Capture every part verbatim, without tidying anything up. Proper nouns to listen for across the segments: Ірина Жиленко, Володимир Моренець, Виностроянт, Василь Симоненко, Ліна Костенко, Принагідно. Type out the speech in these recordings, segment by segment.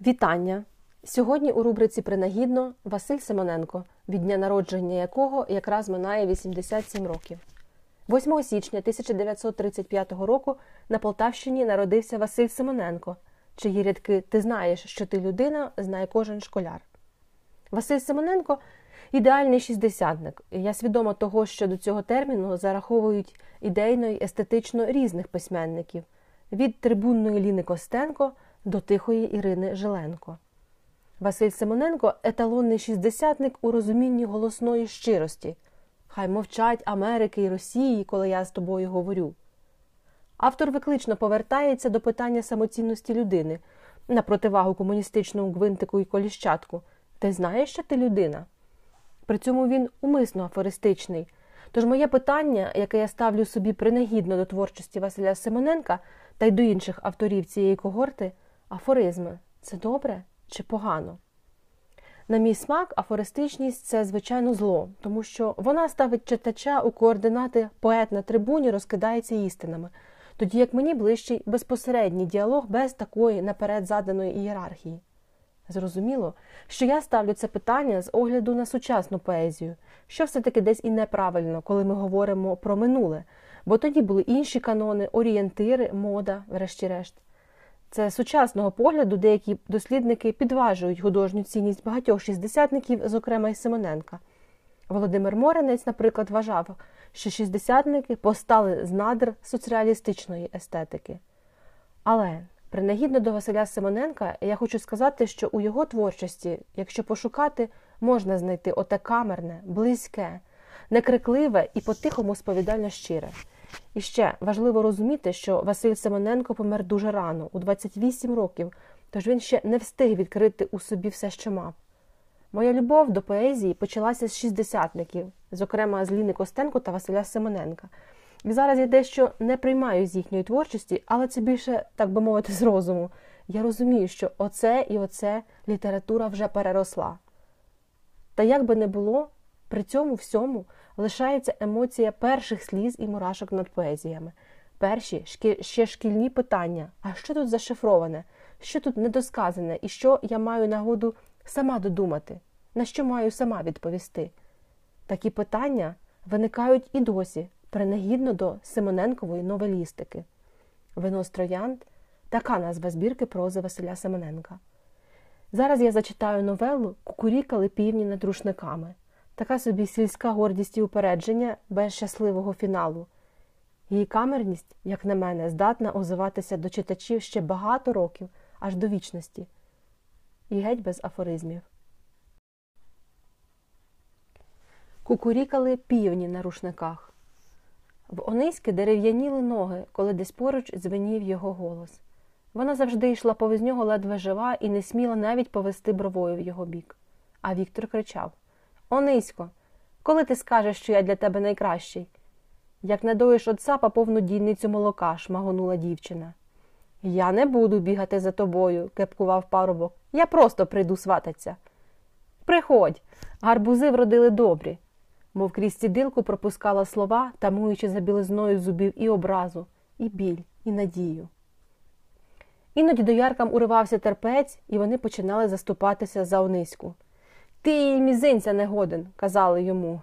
Вітання! Сьогодні у рубриці «Принагідно» Василь Симоненко, від дня народження якого якраз минає вісімдесят сім років. восьмого січня тисяча дев'ятсот тридцять п'ятого року на Полтавщині народився Василь Симоненко, чиї рядки «Ти знаєш, що ти людина» знає кожен школяр. Василь Симоненко – ідеальний шістдесятник. Я свідома того, що до цього терміну зараховують ідейно й естетично різних письменників – від трибунної Ліни Костенко до тихої Ірини Жиленко. Василь Симоненко – еталонний шістдесятник у розумінні голосної щирості. Хай мовчать Америки і Росії, коли я з тобою говорю. Автор виклично повертається до питання самоцінності людини, на противагу комуністичному гвинтику і коліщатку. Ти знаєш, що ти людина? При цьому він умисно афористичний. Тож моє питання, яке я ставлю собі принагідно до творчості Василя Симоненка та й до інших авторів цієї когорти – афоризми. Це добре чи погано? На мій смак, афористичність – це, звичайно, зло, тому що вона ставить читача у координати «поет на трибуні розкидається істинами», тоді як мені ближчий безпосередній діалог без такої наперед заданої ієрархії. Зрозуміло, що я ставлю це питання з огляду на сучасну поезію, що все-таки десь і неправильно, коли ми говоримо про минуле, бо тоді були інші канони, орієнтири, мода, врешті-решт. Це з сучасного погляду деякі дослідники підважують художню цінність багатьох шістдесятників, зокрема й Симоненка. Володимир Моренець, наприклад, вважав, що шістдесятники постали з надр соцреалістичної естетики. Але принагідно до Василя Симоненка я хочу сказати, що у його творчості, якщо пошукати, можна знайти оте камерне, близьке, некрикливе і по-тихому сповідально щире. І ще важливо розуміти, що Василь Симоненко помер дуже рано, у двадцять вісім років, тож він ще не встиг відкрити у собі все, що мав. Моя любов до поезії почалася з шістдесятників, зокрема з Ліни Костенко та Василя Симоненка. І зараз я дещо не приймаю з їхньої творчості, але це більше, так би мовити, з розуму. Я розумію, що оце і оце література вже переросла. Та як би не було, при цьому всьому лишається емоція перших сліз і мурашок над поезіями. Перші, шкі... ще шкільні питання. А що тут зашифроване? Що тут недосказане? І що я маю нагоду сама додумати? На що маю сама відповісти? Такі питання виникають і досі, принагідно до Симоненкової новелістики. «Виностроянт» – така назва збірки прози Василя Симоненка. Зараз я зачитаю новелу «Кукурікали півні над рушниками». Така собі сільська гордість і упередження без щасливого фіналу. Її камерність, як на мене, здатна озиватися до читачів ще багато років, аж до вічності. І геть без афоризмів. Кукурікали півні на рушниках. В Ониськи дерев'яніли ноги, коли десь поруч дзвенів його голос. Вона завжди йшла повз нього ледве жива і не сміла навіть повести бровою в його бік. А Віктор кричав: «Онисько, коли ти скажеш, що я для тебе найкращий? Як надоїш от сапа повну дійницю молока», – шмагонула дівчина. «Я не буду бігати за тобою», – кепкував парубок. «Я просто прийду свататься». «Приходь, гарбузи вродили добрі», – мов крізь цідилку пропускала слова, тамуючи за білизною зубів і образу, і біль, і надію. Іноді дояркам уривався терпець, і вони починали заступатися за Ониську. «Ти їй мізинця не годен», – казали йому.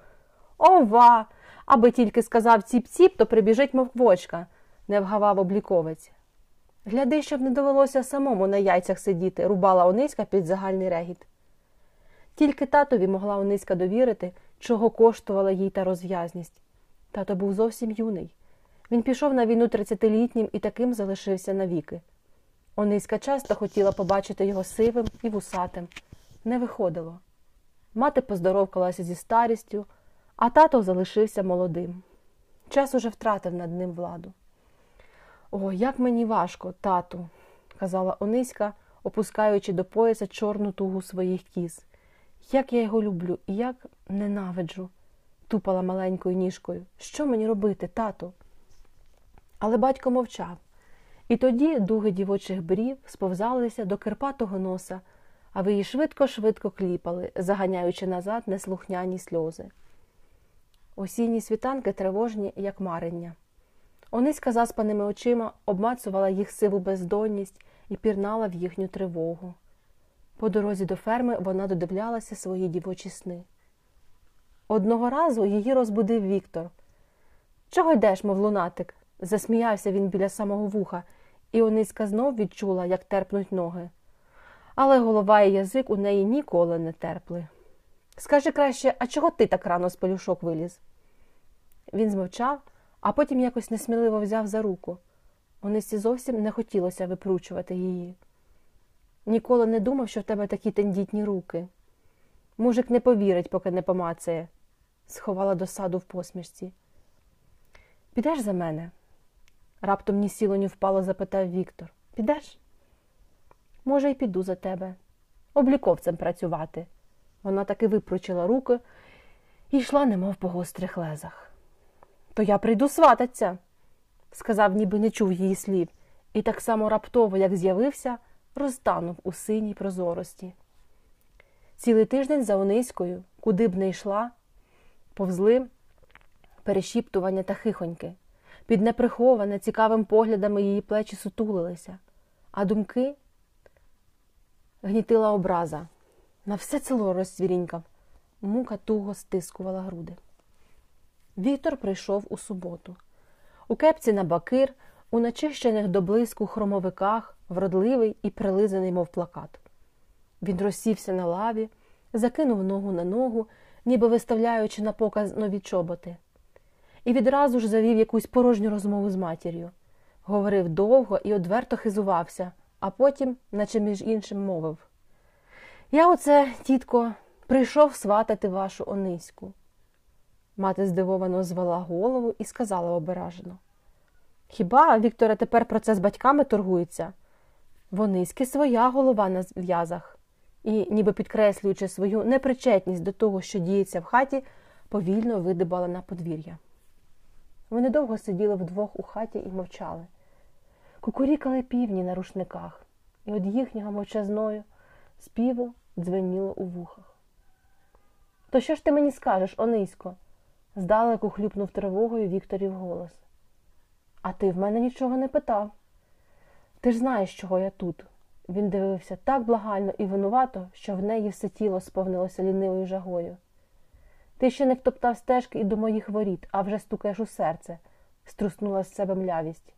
«Ова! Аби тільки сказав ціп-ціп, то прибіжить мов квочка», – не вгавав обліковець. «Гляди, щоб не довелося самому на яйцях сидіти», – рубала Ониська під загальний регіт. Тільки татові могла Ониська довірити, чого коштувала їй та розв'язність. Тато був зовсім юний. Він пішов на війну тридцятилітнім і таким залишився навіки. Ониська часто хотіла побачити його сивим і вусатим. Не виходило. Мати поздоровкалася зі старістю, а тато залишився молодим. Час уже втратив над ним владу. «О, як мені важко, тату», – казала Ониська, опускаючи до пояса чорну тугу своїх кіз. «Як я його люблю і як ненавиджу», – тупала маленькою ніжкою. «Що мені робити, тату?» Але батько мовчав. І тоді дуги дівочих брів сповзалися до кирпатого носа, а ви її швидко-швидко кліпали, заганяючи назад неслухняні сльози. Осінні світанки тривожні, як марення. Ониська заспаними очима обмацувала їх сиву бездонність і пірнала в їхню тривогу. По дорозі до ферми вона додивлялася свої дівочі сни. Одного разу її розбудив Віктор. «Чого йдеш, мов лунатик?» – засміявся він біля самого вуха, і Ониська знов відчула, як терпнуть ноги. Але голова і язик у неї ніколи не терпли. «Скажи краще, а чого ти так рано з пелюшок виліз?» Він змовчав, а потім якось несміливо взяв за руку. Онисі зовсім не хотілося випручувати її. «Ніколи не думав, що в тебе такі тендітні руки. Мужик не повірить, поки не помацає», – сховала досаду в посмішці. «Підеш за мене?» – раптом ні сіло, ні впало запитав Віктор. «Підеш?» «Може, й піду за тебе. Обліковцем працювати». Вона таки випручила руки і йшла немов по гострих лезах. «То я прийду свататься», – сказав, ніби не чув її слів, і так само раптово, як з'явився, розтанув у синій прозорості. Цілий тиждень за Ониською, куди б не йшла, повзли перешіптування та хихоньки. Під неприховане цікавим поглядами її плечі сутулилися, а думки гнітила образа. На все село розцвірінькав. Мука туго стискувала груди. Віктор прийшов у суботу. У кепці на бакир, у начищених до блиску хромовиках, вродливий і прилизаний, мов плакат. Він розсівся на лаві, закинув ногу на ногу, ніби виставляючи на показ нові чоботи. І відразу ж завів якусь порожню розмову з матір'ю. Говорив довго і одверто хизувався, а потім, наче між іншим, мовив. «Я оце, тітко, прийшов сватати вашу Ониську». Мати здивовано звела голову і сказала ображено. «Хіба, Вікторе, тепер про це з батьками торгується? В Ониськи своя голова на зв'язах». І, ніби підкреслюючи свою непричетність до того, що діється в хаті, повільно видибала на подвір'я. Вони довго сиділи вдвох у хаті і мовчали. Кукурікали півні на рушниках, і від їхнього мовчазною співу дзвеніло у вухах. «То що ж ти мені скажеш, Онисько?» – здалеку хлюпнув тривогою Вікторів голос. «А ти в мене нічого не питав. Ти ж знаєш, чого я тут». Він дивився так благально і винувато, що в неї все тіло сповнилося лінивою жагою. «Ти ще не втоптав стежки і до моїх воріт, а вже стукаєш у серце», – струснула з себе млявість.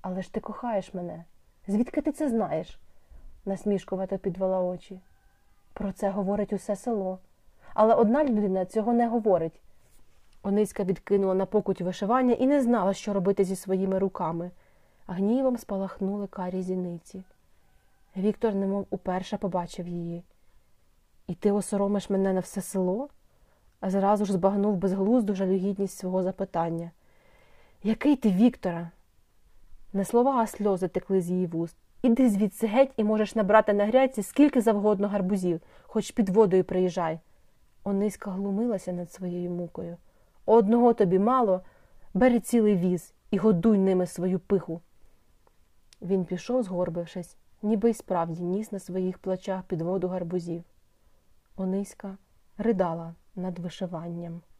«Але ж ти кохаєш мене. Звідки ти це знаєш?» – насмішкувато підвела очі. «Про це говорить усе село. Але одна людина цього не говорить». Ониська відкинула на покуть вишивання і не знала, що робити зі своїми руками. Гнівом спалахнули карі зіниці. Віктор немов уперше побачив її. «І ти осоромиш мене на все село?» А зразу ж збагнув безглузду жалюгідність свого запитання. «Який ти, Віктора?» Не слова, а сльози текли з її вуст. «Іди звідси геть і можеш набрати на грядці скільки завгодно гарбузів, хоч під водою приїжджай». Ониська глумилася над своєю мукою. «Одного тобі мало, бери цілий віз і годуй ними свою пиху». Він пішов, згорбившись, ніби й справді ніс на своїх плечах під воду гарбузів. Ониська ридала над вишиванням.